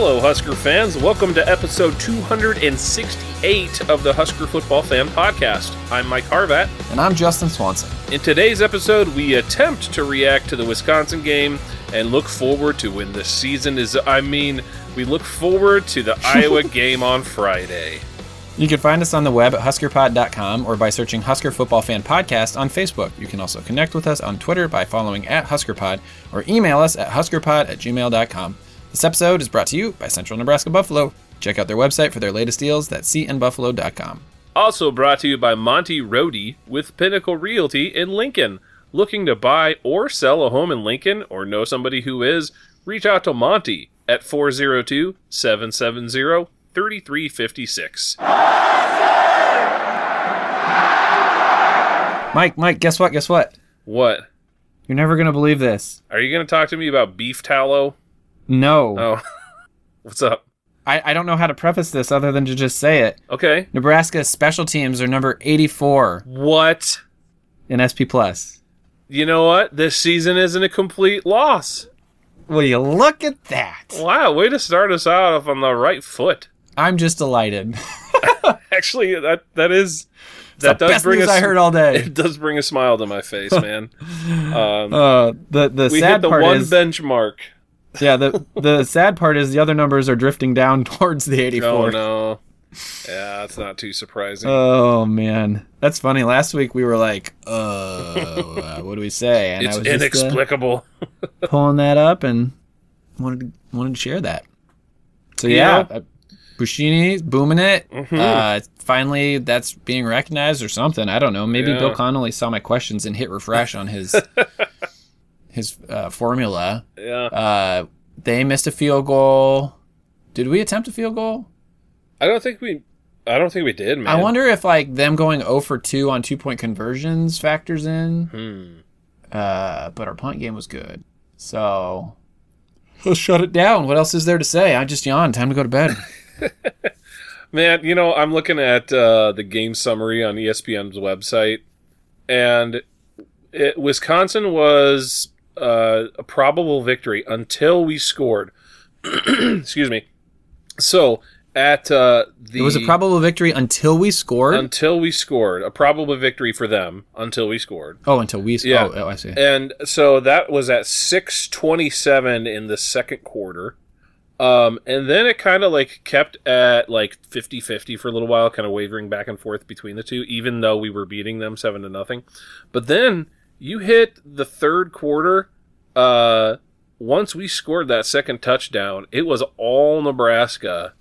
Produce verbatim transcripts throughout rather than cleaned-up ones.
Hello, Husker fans. Welcome to episode two hundred sixty-eight of the Husker Football Fan Podcast. I'm Mike Harvatt. And I'm Justin Swanson. In today's episode, we attempt to react to the Wisconsin game and look forward to when the season is... I mean, we look forward to the Iowa game on Friday. You can find us on the web at husker pod dot com or by searching Husker Football Fan Podcast on Facebook. You can also connect with us on Twitter by following at HuskerPod or email us at huskerpod at gmail dot com. This episode is brought to you by Central Nebraska Buffalo. Check out their website for their latest deals at c n buffalo dot com. Also brought to you by Monty Rohde with Pinnacle Realty in Lincoln. Looking to buy or sell a home in Lincoln or know somebody who is? Reach out to Monty at four oh two, seven seven oh, three three five six. Mike, Mike, guess what? Guess what? What? You're never going to believe this. Are you going to talk to me about beef tallow? No. Oh. What's up? I, I don't know how to preface this other than to just say it. Okay. Nebraska's special teams are number eighty-four. What? In S P plus. You know what? This season isn't a complete loss. Will you look at that? Wow, way to start us out on the right foot. I'm just delighted. Actually, that that is... That does bring us. I heard all day. It does bring a smile to my face, man. um, uh, the the we sad hit the part one is, benchmark. Yeah, the the sad part is the other numbers are drifting down towards the eighty-four. Oh, no. Yeah, that's not too surprising. Oh, man. That's funny. Last week we were like, uh, what do we say? And it's I was inexplicable. Just, uh, pulling that up and wanted to, wanted to share that. So, yeah. yeah. Bushini's booming it. Mm-hmm. Uh, finally, that's being recognized or something. I don't know. Maybe yeah. Bill Connolly saw my questions and hit refresh on his... his uh, formula. Yeah. Uh, they missed a field goal. Did we attempt a field goal? I don't think we I don't think we did, man. I wonder if like them going oh for two on two-point conversions factors in. Hmm. Uh, but our punt game was good. So we'll shut it down. What else is there to say? I just yawned. Time to go to bed. Man, you know, I'm looking at uh, the game summary on E S P N's website, and it, Wisconsin was uh, a probable victory until we scored. Excuse me. So at uh, the it was a probable victory until we scored. Until we scored, a probable victory for them until we scored. Oh, until we scored. Yeah. Oh, oh, I see. And so that was at six twenty-seven in the second quarter, um, and then it kind of like kept at like fifty-fifty for a little while, kind of wavering back and forth between the two, even though we were beating them seven to nothing. But then you hit the third quarter. Uh, once we scored that second touchdown, it was all Nebraska.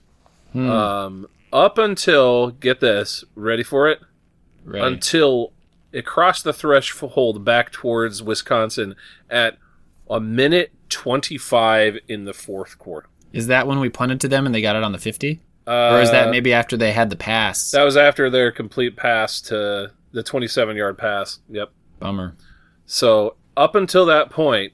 Hmm. Um, up until, get this, ready for it? Ready. Until it crossed the threshold back towards Wisconsin at a minute twenty-five in the fourth quarter. Is that when we punted to them and they got it on the fifty? Uh, or is that maybe after they had the pass? That was after their complete pass to the twenty-seven-yard pass. Yep. Bummer. So up until that point,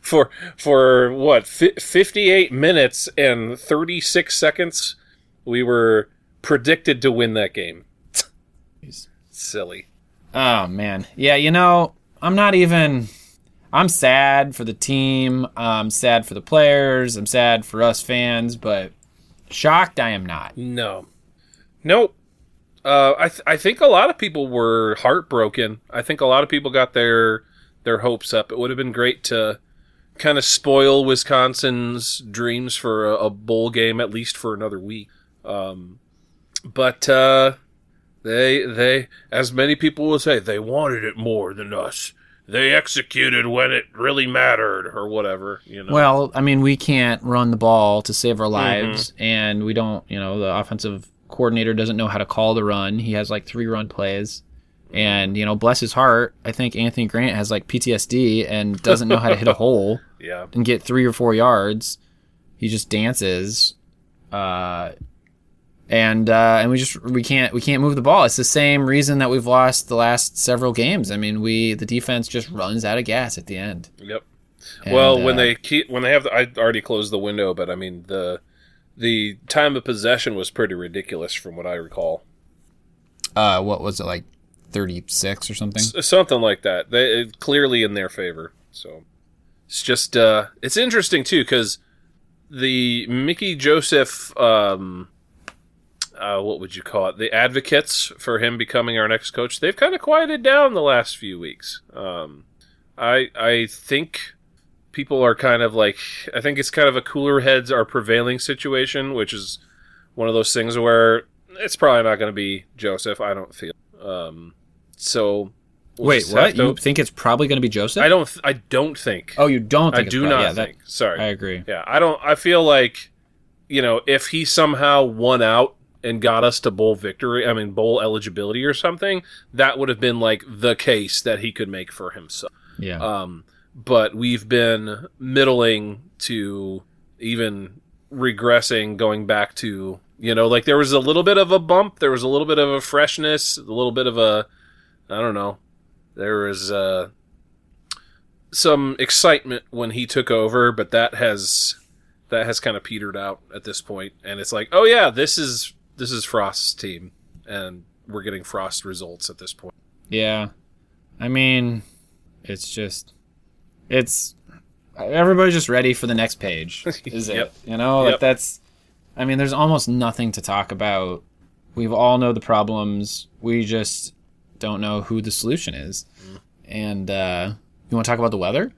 for for what f- fifty-eight minutes and thirty-six seconds, we were predicted to win that game. Silly. Oh man, yeah. You know, I'm not even. I'm sad for the team. I'm sad for the players. I'm sad for us fans, but shocked I am not. No. Nope. Uh, I th- I think a lot of people were heartbroken. I think a lot of people got their their hopes up. It would have been great to kind of spoil Wisconsin's dreams for a, a bowl game, at least for another week. Um, but uh, they they, as many people will say, they wanted it more than us. They executed when it really mattered, or whatever. You know. Well, I mean, we can't run the ball to save our lives, mm-hmm. and we don't. You know, the offensive coordinator doesn't know how to call the run. He has like three run plays, and you know, bless his heart, I think Anthony Grant has like P T S D and doesn't know how to hit a hole yeah. and get three or four yards. He just dances, uh, and uh, and we just we can't we can't move the ball. It's the same reason that we've lost the last several games. I mean, we the defense just runs out of gas at the end. Yep. And, well, when uh, they keep when they have, the, I already closed the window, but I mean the. The time of possession was pretty ridiculous from what I recall. Uh, what was it, like thirty-six or something? S- something like that. They, it, clearly in their favor. So it's just, uh, it's interesting, too, because the Mickey Joseph, um, uh, what would you call it? The advocates for him becoming our next coach, they've kind of quieted down the last few weeks. Um, I I think people are kind of like, I think it's kind of a cooler heads are prevailing situation, which is one of those things where it's probably not going to be Joseph, I don't feel. Um, so... We'll Wait, what? To... You think it's probably going to be Joseph? I don't. Th- I don't think. Oh, you don't. think I it's do probably, not yeah, that, think. Sorry, I agree. Yeah, I don't. I feel like, you know, if he somehow won out and got us to bowl victory, I mean bowl eligibility or something, that would have been like the case that he could make for himself. Yeah. Um. But we've been middling to even regressing, going back to, you know, like there was a little bit of a bump, there was a little bit of a freshness, a little bit of a, I don't know. There was uh, some excitement when he took over, but that has that has kind of petered out at this point. And it's like, oh yeah, this is this is Frost's team, and we're getting Frost results at this point. Yeah, I mean, it's just it's everybody's just ready for the next page. Is yep. it? You know, yep. like that's. I mean, there's almost nothing to talk about. We've all know the problems. We just. Don't know who the solution is. Mm. And uh, you want to talk about the weather?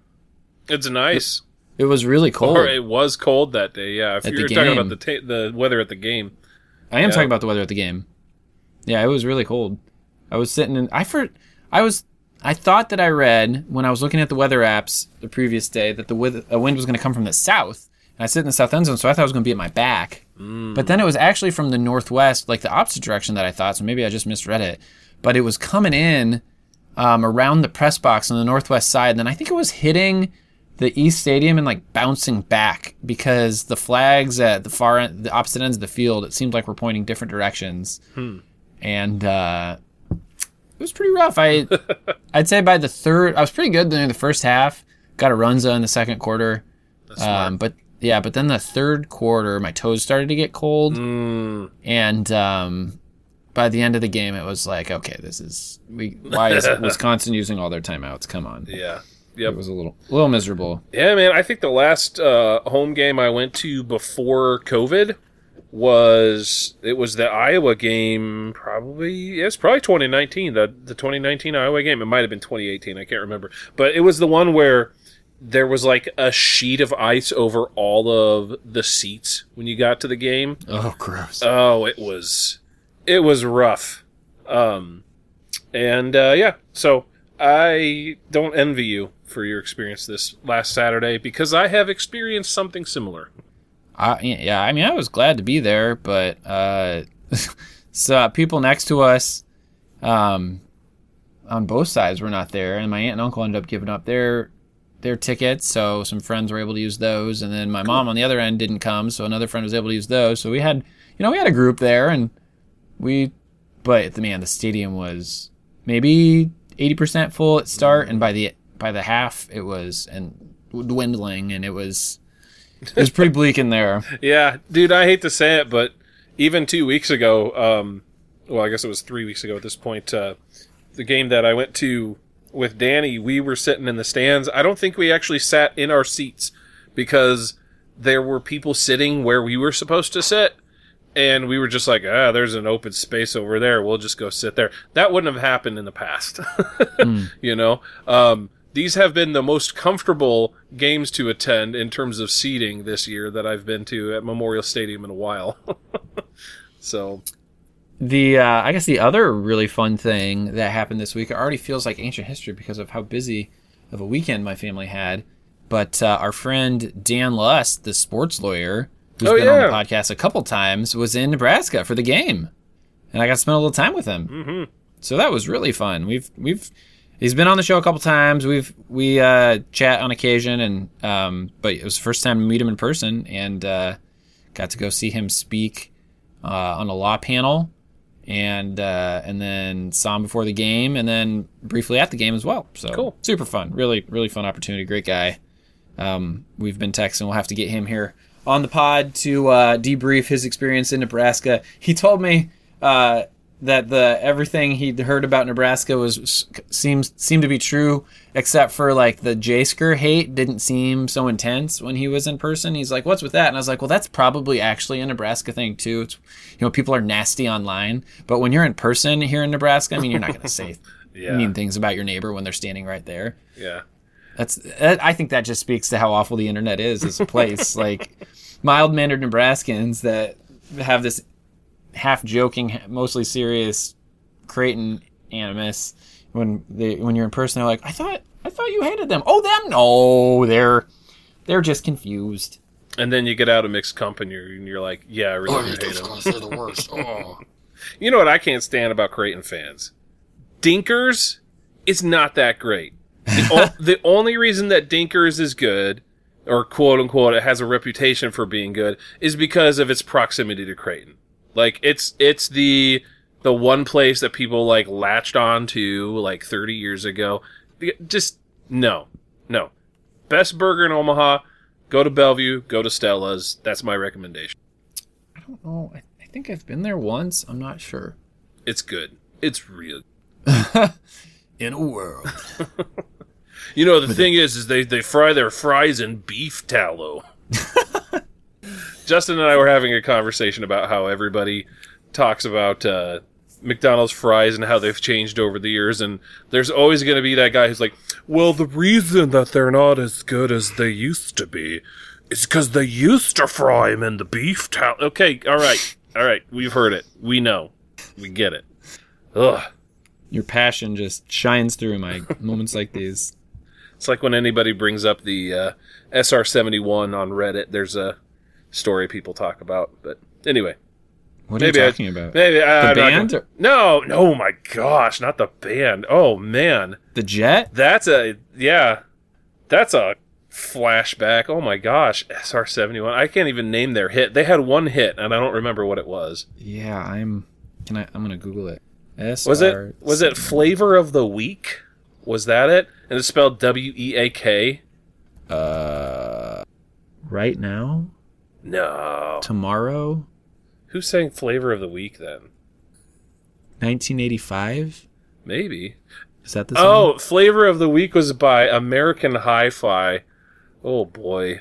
It's nice. It, it was really cold. Or it was cold that day, yeah. If you're talking about the ta- the weather at the game. I am yeah. talking about the weather at the game. Yeah, it was really cold. I was sitting in... I for, I was... I thought that I read, when I was looking at the weather apps the previous day, that the with, a wind was going to come from the south. And I sit in the south end zone, so I thought it was going to be at my back. Mm. But then it was actually from the northwest, like the opposite direction that I thought, so maybe I just misread it. But it was coming in um, around the press box on the northwest side. And then I think it was hitting the East Stadium and like bouncing back because the flags at the far end, the opposite ends of the field, it seemed like were pointing different directions. Hmm. And uh, it was pretty rough. I, I'd say by the third, I was pretty good during the first half. Got a runza in the second quarter. That's um, but yeah, but then the third quarter, my toes started to get cold. Mm. And... Um, by the end of the game, it was like, okay, this is we. Why is Wisconsin using all their timeouts? Come on. Yeah, yep. It was a little, a little miserable. Yeah, man. I think the last uh, home game I went to before COVID was it was the Iowa game. Probably it's probably twenty nineteen. The the twenty nineteen Iowa game. It might have been twenty eighteen. I can't remember. But it was the one where there was like a sheet of ice over all of the seats when you got to the game. Oh, gross. Oh, it was. It was rough. Um, and, uh, yeah, so I don't envy you for your experience this last Saturday because I have experienced something similar. I, yeah, I mean, I was glad to be there, but uh, so uh, people next to us um, on both sides were not there, and my aunt and uncle ended up giving up their their tickets, so some friends were able to use those, and then my mom on the other end didn't come, so another friend was able to use those. So we had, you know, we had a group there, and We, but man, the stadium was maybe eighty percent full at start, and by the by the half, it was and dwindling, and it was it was pretty bleak in there. Yeah, dude, I hate to say it, but even two weeks ago, um, well, I guess it was three weeks ago at this point, uh, the game that I went to with Danny, we were sitting in the stands. I don't think we actually sat in our seats because there were people sitting where we were supposed to sit. And we were just like, ah, there's an open space over there. We'll just go sit there. That wouldn't have happened in the past. mm. You know? Um, these have been the most comfortable games to attend in terms of seating this year that I've been to at Memorial Stadium in a while. So, the uh, I guess the other really fun thing that happened this week, it already feels like ancient history because of how busy of a weekend my family had. But uh, our friend Dan Lust, the sports lawyer, who's oh, been yeah. on the podcast a couple times, was in Nebraska for the game, and I got to spend a little time with him. Mm-hmm. So that was really fun. We've we've he's been on the show a couple times. We've we uh, chat on occasion, and um, but it was the first time to meet him in person, and uh, got to go see him speak uh, on a law panel, and uh, and then saw him before the game, and then briefly at the game as well. So cool, super fun, really really fun opportunity. Great guy. Um, we've been texting. We'll have to get him here on the pod to uh, debrief his experience in Nebraska. He told me uh, that the everything he'd heard about Nebraska was seems seemed to be true, except for like the J-Sker hate didn't seem so intense when he was in person. He's like, "What's with that?" And I was like, "Well, that's probably actually a Nebraska thing too. It's, you know, people are nasty online, but when you're in person here in Nebraska, I mean, you're not going to say yeah. mean things about your neighbor when they're standing right there." Yeah, that's. I think that just speaks to how awful the internet is as a place. Like mild-mannered Nebraskans that have this half-joking, mostly serious Creighton animus. When they, when you're in person, they're like, "I thought, I thought you hated them." Oh, them? No, they're, they're just confused. And then you get out of mixed company, and you're like, "Yeah, I really oh, hate them." I was going to say the worst. Oh. You know what I can't stand about Creighton fans? Dinkers is not that great. The, o- the only reason that Dinkers is good, or quote unquote, it has a reputation for being good, is because of its proximity to Creighton. Like, it's it's the the one place that people, like, latched on to, like, thirty years ago. Just, no. No. Best burger in Omaha, go to Bellevue, go to Stella's. That's my recommendation. I don't know. I, I think I've been there once. I'm not sure. It's good. It's real. In a world. You know, the but thing they- is, is they, they fry their fries in beef tallow. Justin and I were having a conversation about how everybody talks about uh, McDonald's fries and how they've changed over the years, and there's always going to be that guy who's like, "Well, the reason that they're not as good as they used to be is because they used to fry them in the beef towel." Okay, all right, all right, we've heard it. We know. We get it. Ugh. Your passion just shines through in my moments like these. It's like when anybody brings up the uh, S R seventy-one on Reddit, there's a story people talk about, but anyway. What are maybe you talking I, about? Maybe uh, the band? Gonna, no, no, my gosh, not the band. Oh man, the Jet. That's a yeah, that's a flashback. Oh my gosh, S R seventy-one. I can't even name their hit. They had one hit, and I don't remember what it was. Yeah, I'm. Can I? I'm gonna Google it. S R seventy-one. Was it was it Flavor of the Week? Was that it? And it's spelled W E A K. Uh, right now. No. Tomorrow? Who sang Flavor of the Week then? nineteen eighty-five? Maybe. Is that the song? Oh, Flavor of the Week was by American Hi-Fi. Oh, boy.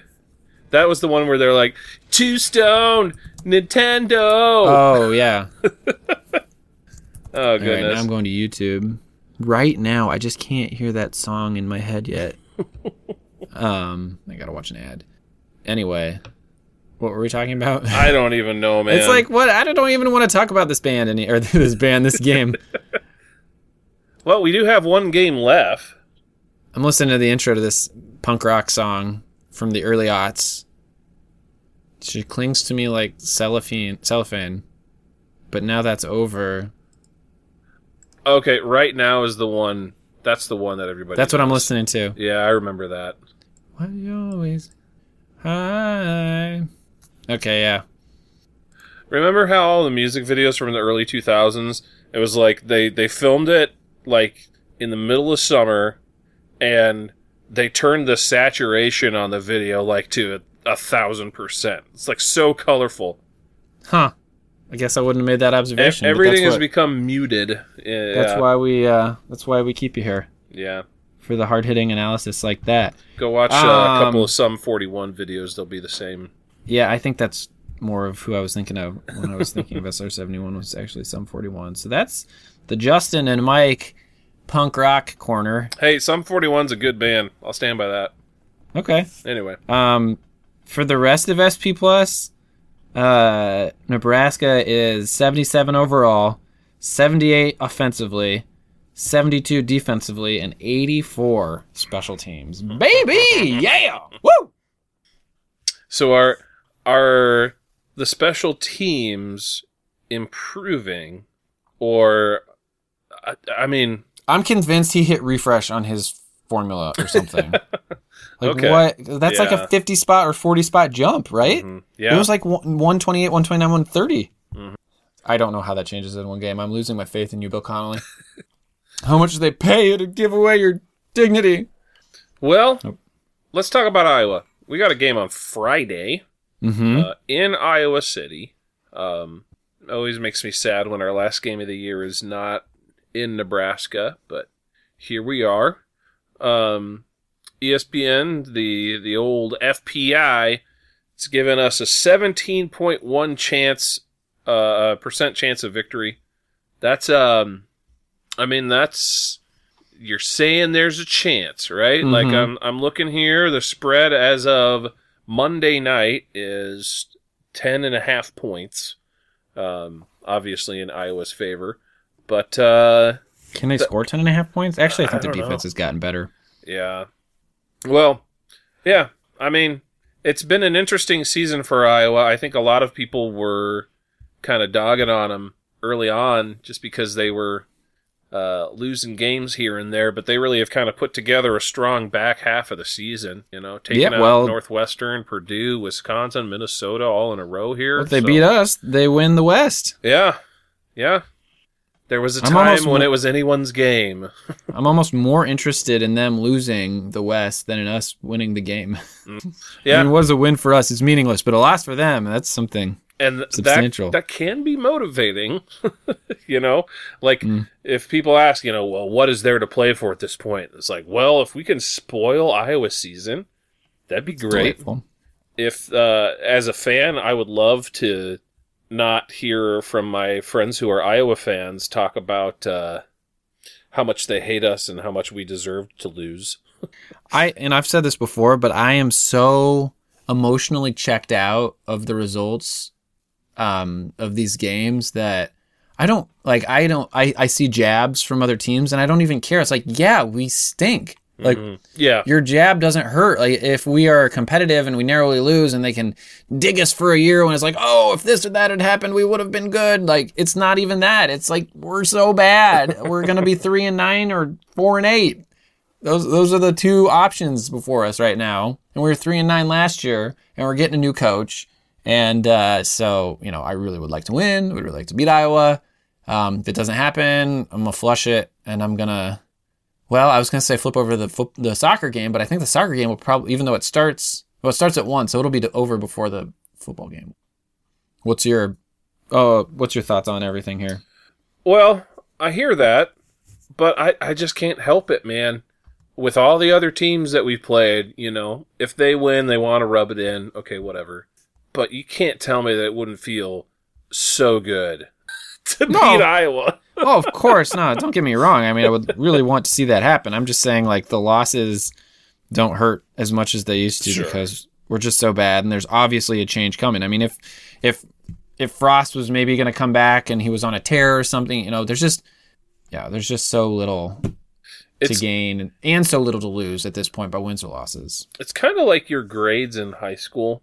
That was the one where they're like, "Two Stone, Nintendo." Oh, yeah. Oh, goodness. All right, now I'm going to YouTube. Right now, I just can't hear that song in my head yet. um, I gotta watch an ad. Anyway... What were we talking about? I don't even know, man. It's like, what? I don't even want to talk about this band any, or this band, this game. Well, we do have one game left. I'm listening to the intro to this punk rock song from the early aughts. "She clings to me like cellophane, cellophane, but now that's over." Okay, right now is the one. That's the one that everybody. That's knows. What I'm listening to. Yeah, I remember that. Why do you always? Hi. Okay, yeah. Remember how all the music videos from the early two thousands, it was like they, they filmed it like in the middle of summer, and they turned the saturation on the video like to a, a thousand percent. It's like so colorful. Huh. I guess I wouldn't have made that observation. E- everything has what, become muted. Yeah. That's why we uh, that's why we keep you here. Yeah. For the hard-hitting analysis like that. Go watch uh, um, a couple of Sum forty-one videos. They'll be the same. Yeah, I think that's more of who I was thinking of when I was thinking of S R seventy-one was actually Sum forty-one. So that's the Justin and Mike punk rock corner. Hey, Sum forty-one's a good band. I'll stand by that. Okay. Anyway. Um, for the rest of S P plus, uh, Nebraska is seventy-seven overall, seventy-eight offensively, seventy-two defensively, and eighty-four special teams. Baby! Yeah! Woo! So are are the special teams improving, or I, I mean, I'm convinced he hit refresh on his formula or something. Like okay. What? That's yeah. Like a fifty spot or forty spot jump, right? Mm-hmm. Yeah. It was like one twenty-eight, one twenty-nine, one thirty. Mm-hmm. I don't know how that changes in one game. I'm losing my faith in you, Bill Connolly. How much do they pay you to give away your dignity? Well, oh. Let's talk about Iowa. We got a game on Friday mm-hmm. uh, in Iowa City. Um, always makes me sad when our last game of the year is not in Nebraska, but here we are. Um, E S P N, the the old F P I, it's given us a seventeen point one chance uh, percent chance of victory. That's um, I mean that's you're saying there's a chance, right? Mm-hmm. Like I'm I'm looking here. The spread as of Monday night is ten and a half points. Um, obviously in Iowa's favor, but uh, can they th- score ten and a half points? Actually, I think I their defense know. has gotten better. Yeah. Well, yeah, I mean, it's been an interesting season for Iowa. I think a lot of people were kind of dogging on them early on just because they were uh, losing games here and there, but they really have kind of put together a strong back half of the season, you know, taking yeah, well, out Northwestern, Purdue, Wisconsin, Minnesota all in a row here. If they so. beat us, they win the West. Yeah, yeah. There was a time when mo- it was anyone's game. I'm almost more interested in them losing the West than in us winning the game. Yeah, I mean, it was a win for us. It's meaningless, but a loss for them, that's something and th- substantial. That, that can be motivating, you know? Like, mm. if people ask, you know, well, what is there to play for at this point? It's like, well, if we can spoil Iowa's season, that'd be it's great. Delightful. If, uh, as a fan, I would love to not hear from my friends who are Iowa fans talk about uh, how much they hate us and how much we deserved to lose. I and I've said this before, but I am so emotionally checked out of the results um, of these games that I don't like. I don't. I, I see jabs from other teams, and I don't even care. It's like, yeah, we stink. Like, mm-hmm. yeah, your jab doesn't hurt. Like, if we are competitive and we narrowly lose and they can dig us for a year when it's like, oh, if this or that had happened, we would have been good. Like, it's not even that. It's like, we're so bad. We're going to be three and nine or four and eight. Those those are the two options before us right now. And we were three and nine last year and we're getting a new coach. And uh, so, you know, I really would like to win. We'd really like to beat Iowa. Um, if it doesn't happen, I'm going to flush it and I'm going to. Well, I was going to say flip over the flip, the soccer game, but I think the soccer game will probably, even though it starts, well, it starts at one, so it'll be over before the football game. What's your, uh, what's your thoughts on everything here? Well, I hear that, but I, I just can't help it, man. With all the other teams that we've played, you know, if they win, they want to rub it in. Okay, whatever. But you can't tell me that it wouldn't feel so good to no. beat Iowa. Oh, of course. No, don't get me wrong. I mean, I would really want to see that happen. I'm just saying, like, the losses don't hurt as much as they used to sure. because we're just so bad, and there's obviously a change coming. I mean, if if if Frost was maybe going to come back and he was on a tear or something, you know, there's just yeah, there's just so little it's, to gain and, and so little to lose at this point by wins or losses. It's kind of like your grades in high school.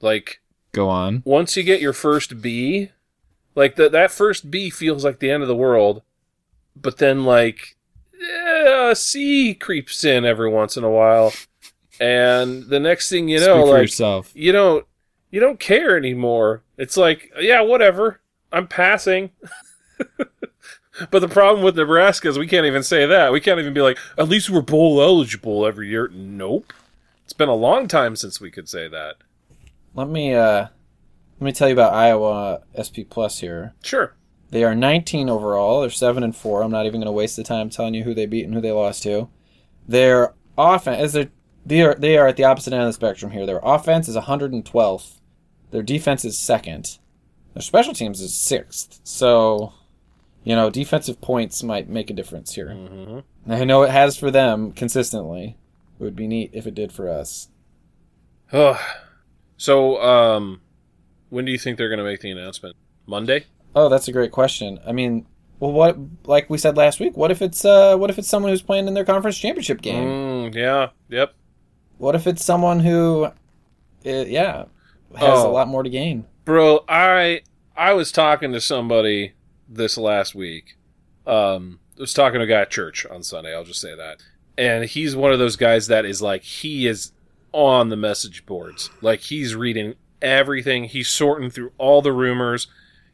Like, go on. Once you get your first B. Like, the, that first B feels like the end of the world, but then, like, yeah, C creeps in every once in a while, and the next thing you know, like, yourself. you don't you don't care anymore. It's like, yeah, whatever, I'm passing. But the problem with Nebraska is we can't even say that. We can't even be like, at least we're bowl eligible every year. Nope. It's been a long time since we could say that. Let me, uh... Let me tell you about Iowa S P plus here. Sure. They are nineteen overall. They're seven and four. I'm not even going to waste the time telling you who they beat and who they lost to. Their offense, as they are they are at the opposite end of the spectrum here. Their offense is one hundred twelfth. Their defense is second. Their special teams is sixth. So, you know, defensive points might make a difference here. Mm-hmm. I know it has for them consistently. It would be neat if it did for us. Oh. So, um... when do you think they're going to make the announcement? Monday? Oh, that's a great question. I mean, well, what like we said last week, what if it's uh, what if it's someone who's playing in their conference championship game? Mm, yeah, yep. What if it's someone who, uh, yeah, has oh, a lot more to gain? Bro, I I was talking to somebody this last week. Um, I was talking to a guy at church on Sunday. I'll just say that, and he's one of those guys that is like he is on the message boards, like he's reading everything. He's sorting through all the rumors.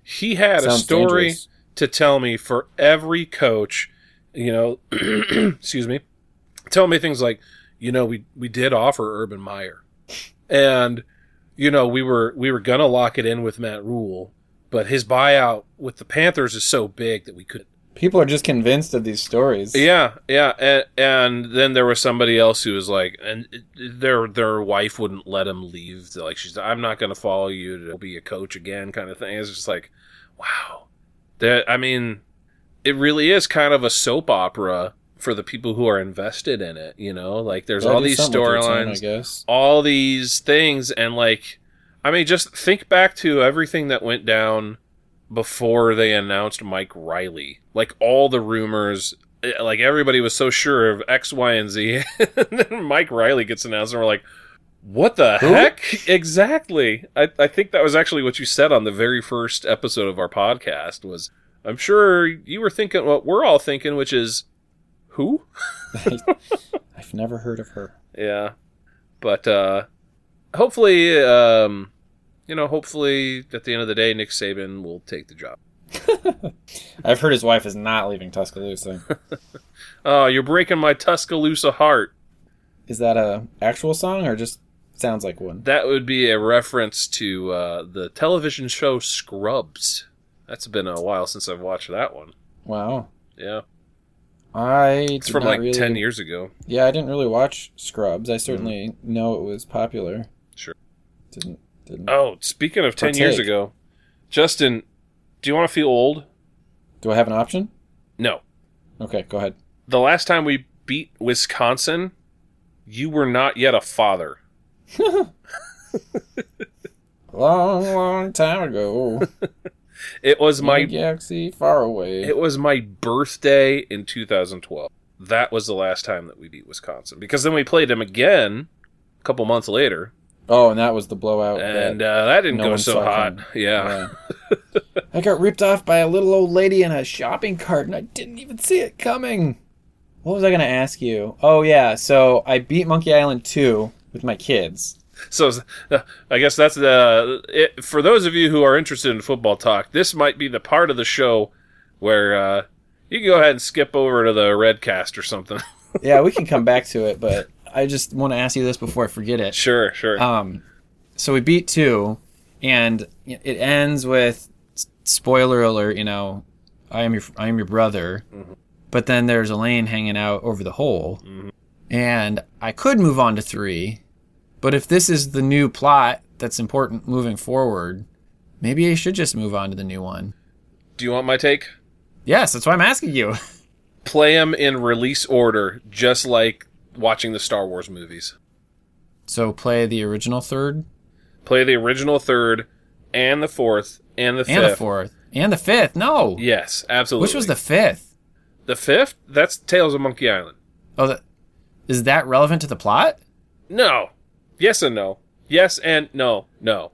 He had Sounds a story dangerous. to tell me for every coach, you know, excuse me, tell me things like, you know, we, we did offer Urban Meyer and, you know, we were, we were going to lock it in with Matt Rule, But his buyout with the Panthers is so big that we couldn't. People are just convinced of these stories. Yeah, yeah, and, and then there was somebody else who was like, and their their wife wouldn't let him leave. They're like, she's, I'm not going to follow you to be a coach again, kind of thing. It's just like, wow, that I mean, it really is kind of a soap opera for the people who are invested in it. You know, like there's That'd all these storylines, I guess, all these things, and like, I mean, just think back to everything that went down before they announced Mike Riley. Like, all the rumors, like, everybody was so sure of X, Y, and Z. And then Mike Riley gets announced, and we're like, what the Who? heck? Exactly. I, I think that was actually what you said on the very first episode of our podcast was, I'm sure you were thinking what we're all thinking, which is, who? I've never heard of her. Yeah. But, uh, hopefully, um... You know, hopefully, at the end of the day, Nick Saban will take the job. I've heard his wife is not leaving Tuscaloosa. Oh, you're breaking my Tuscaloosa heart. Is that a actual song or just sounds like one? That would be a reference to uh, the television show Scrubs. That's been a while since I've watched that one. Wow. Yeah. I it's from like really... ten years ago. Yeah, I didn't really watch Scrubs. I certainly mm. know it was popular. Sure. Didn't. Didn't oh, speaking of ten partake. years ago, Justin, do you want to feel old? Do I have an option? No. Okay, go ahead. The last time we beat Wisconsin, you were not yet a father. Long, long time ago. It was my in a galaxy far away. It was my birthday in two thousand twelve. That was the last time that we beat Wisconsin, because then we played them again a couple months later. Oh, and that was the blowout. And that, uh, that didn't no go so hot. Yeah. yeah. I got ripped off by a little old lady in a shopping cart, and I didn't even see it coming. What was I going to ask you? Oh, yeah. So I beat Monkey Island two with my kids. So uh, I guess that's the... It, for those of you who are interested in football talk, this might be the part of the show where uh, you can go ahead and skip over to the Redcast or something. Yeah, we can come back to it, but... I just want to ask you this before I forget it. Sure, sure. Um, so we beat two, and it ends with spoiler alert. You know, I am your I am your brother. Mm-hmm. But then there's Elaine hanging out over the hole, mm-hmm. and I could move on to three, but if this is the new plot that's important moving forward, maybe I should just move on to the new one. Do you want my take? Yes, that's why I'm asking you. Play them in release order, just like watching the Star Wars movies. So play the original third? Play the original third, and the fourth, and the fifth. And the fourth. And the fifth, no! Yes, absolutely. Which was the fifth? The fifth? That's Tales of Monkey Island. Oh, that, is that relevant to the plot? No. Yes and no. Yes and no. No.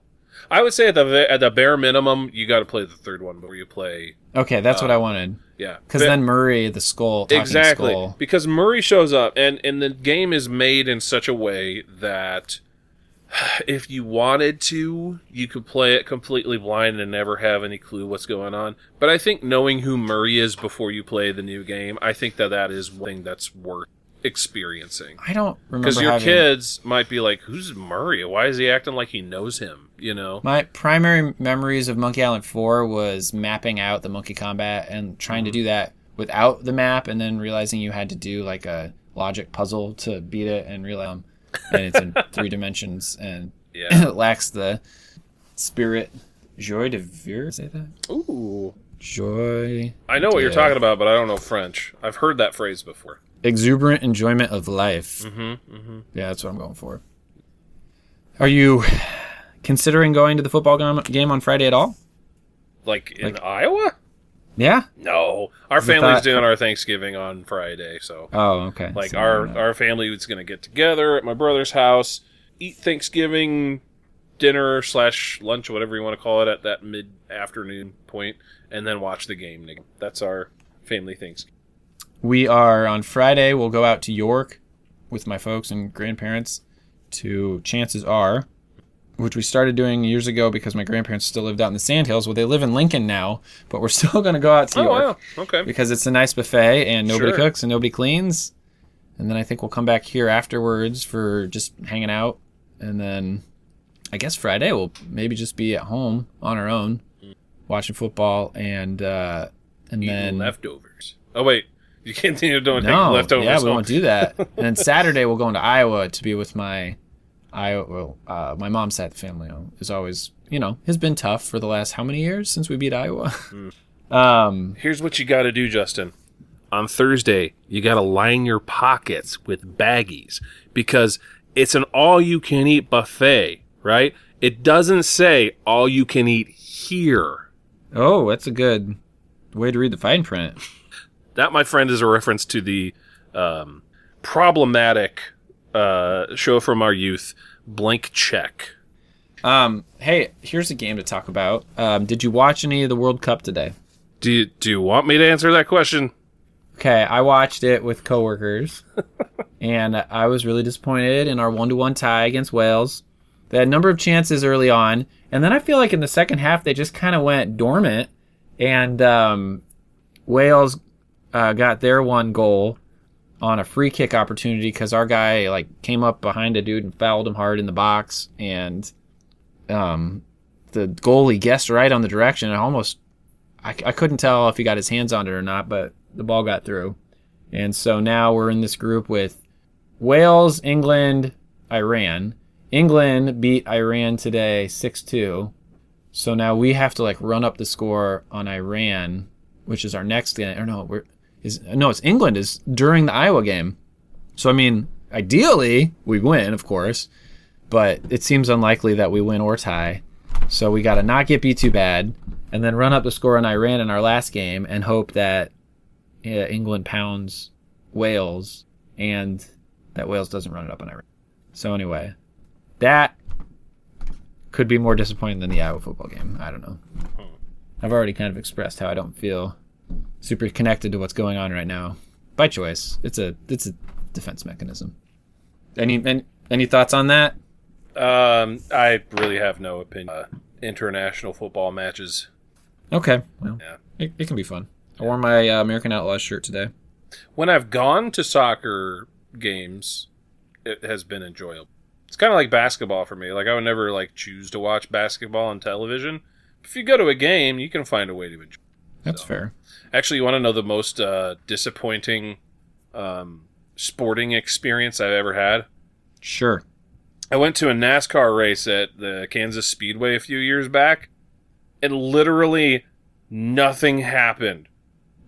I would say at the at the bare minimum, you got to play the third one before you play... Okay, that's um, what I wanted. Yeah. Because then Murray, the skull, talking exactly. skull. Because Murray shows up, and, and the game is made in such a way that if you wanted to, you could play it completely blind and never have any clue what's going on. But I think knowing who Murray is before you play the new game, I think that that is one thing that's worth experiencing. I don't remember because your having... kids might be like, who's Murray? Why is he acting like he knows him? You know, my primary memories of Monkey Island four was mapping out the monkey combat and trying mm-hmm. to do that without the map, and then realizing you had to do like a logic puzzle to beat it and realize um, and it's in three dimensions and yeah. It lacks the spirit joie de vivre. Say that. Ooh, joy. I know what you're talking about, but I don't know French. I've heard that phrase before. Exuberant enjoyment of life. Mm-hmm, mm-hmm. Yeah, that's what I'm going for. Are you considering going to the football game on Friday at all? Like in like, Iowa? Yeah. No, our family's thought... doing our Thanksgiving on Friday, so. Oh, okay. Like so our our family is going to get together at my brother's house, eat Thanksgiving dinner slash lunch, whatever you want to call it, at that mid afternoon point, and then watch the game. That's our family Thanksgiving. We are, on Friday, we'll go out to York with my folks and grandparents to Chances Are, which we started doing years ago because my grandparents still lived out in the Sandhills. Well, they live in Lincoln now, but we're still going to go out to oh, York. Wow. Okay. Because it's a nice buffet, and nobody sure. cooks and nobody cleans. And then I think we'll come back here afterwards for just hanging out. And then I guess Friday we'll maybe just be at home on our own. watching football, and uh, and eating then leftovers. Oh wait, you can't continue doing no, leftovers. Yeah, we home. won't do that. And then Saturday we'll go into Iowa to be with my Iowa. Well, uh, my mom's side of the family is always, you know, has been tough for the last how many years since we beat Iowa. Mm. um, Here's what you got to do, Justin. On Thursday, you got to line your pockets with baggies because it's an all-you-can-eat buffet, right? It doesn't say all-you-can-eat here. Oh, that's a good way to read the fine print. That, my friend, is a reference to the um, problematic uh, show from our youth, Blank Check. Um, hey, here's a game to talk about. Um, did you watch any of the World Cup today? Do you, do you want me to answer that question? Okay, I watched it with coworkers, and I was really disappointed in our one to one tie against Wales. They had a number of chances early on, and then I feel like in the second half they just kind of went dormant, and um, Wales uh, got their one goal on a free kick opportunity because our guy like came up behind a dude and fouled him hard in the box, and um, the goalie guessed right on the direction. And almost, I, I couldn't tell if he got his hands on it or not, but the ball got through. And so now we're in this group with Wales, England, Iran. England beat Iran today six two. So now we have to like run up the score on Iran, which is our next game. Or no, we're is no, it's England is during the Iowa game. So I mean, ideally we win, of course, but it seems unlikely that we win or tie. So we got to not get beat too bad and then run up the score on Iran in our last game and hope that Yeah, England pounds Wales, and that Wales doesn't run it up on Iran. So anyway, that could be more disappointing than the Iowa football game. I don't know. I've already kind of expressed how I don't feel super connected to what's going on right now. By choice, it's a it's a defense mechanism. Any any, any thoughts on that? Um, I really have no opinion. Uh, international football matches. Okay, well, yeah. it, it can be fun. I wore my uh, American Outlaws shirt today. When I've gone to soccer games, it has been enjoyable. It's kind of like basketball for me. Like I would never like choose to watch basketball on television. If you go to a game, you can find a way to enjoy it. That's so fair. Actually, you want to know the most uh, disappointing um, sporting experience I've ever had? Sure. I went to a NASCAR race at the Kansas Speedway a few years back, and literally nothing happened.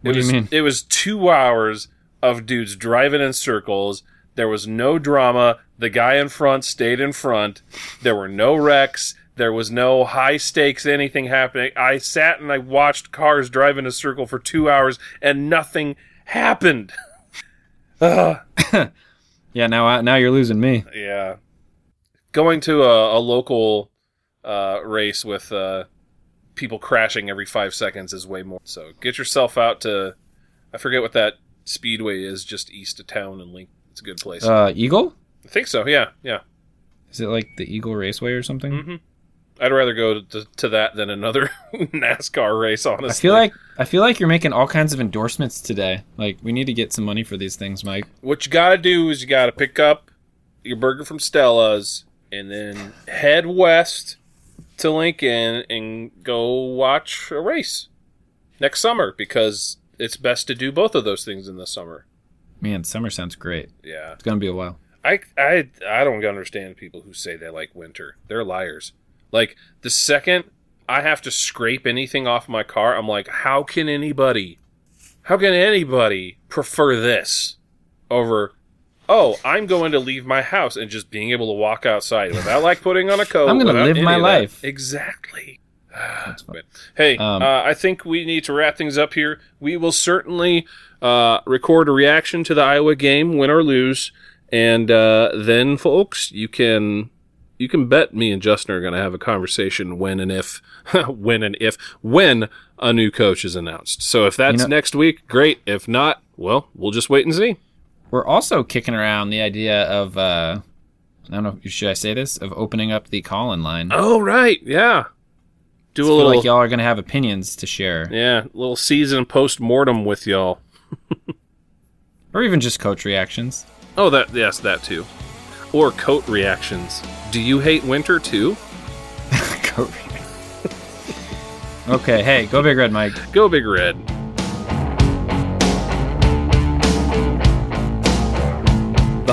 What do you mean? It was two hours of dudes driving in circles. There was no drama. The guy in front stayed in front. There were no wrecks. There was no high stakes, anything happening. I sat and I watched cars drive in a circle for two hours, and nothing happened. uh. Yeah, now I, now you're losing me. Yeah. Going to a, a local uh, race with... Uh, people crashing every five seconds is way more. So get yourself out to, I forget what that speedway is, just east of town in Lincoln. It's a good place. Uh, Eagle? I think so, yeah, yeah. Is it like the Eagle Raceway or something? Mm-hmm. I'd rather go to, to that than another NASCAR race, honestly. I feel like I feel like you're making all kinds of endorsements today. Like, we need to get some money for these things, Mike. What you gotta do is you gotta pick up your burger from Stella's and then head west to Lincoln and go watch a race next summer because it's best to do both of those things in the summer. Man, summer sounds great. Yeah. It's going to be a while. I, I, I don't understand people who say they like winter. They're liars. Like, the second I have to scrape anything off my car, I'm like, how can anybody, how can anybody prefer this over... Oh, I'm going to leave my house and just being able to walk outside without like putting on a coat. I'm going to live my life. Exactly. Hey, um, uh, I think we need to wrap things up here. We will certainly uh, record a reaction to the Iowa game, win or lose, and uh, then, folks, you can you can bet me and Justin are going to have a conversation when and if when and if when a new coach is announced. So if that's you know, next week, great. If not, well, we'll just wait and see. We're also kicking around the idea of, uh, I don't know, should I say this? Of opening up the call-in line. Oh, right, yeah. Do I a feel little, like y'all are going to have opinions to share. Yeah, a little season post-mortem with y'all. Or even just coach reactions. Oh, that yes, that too. Or coat reactions. Do you hate winter, too? Coat reactions. Okay, hey, go Big Red, Mike. Go Big Red. The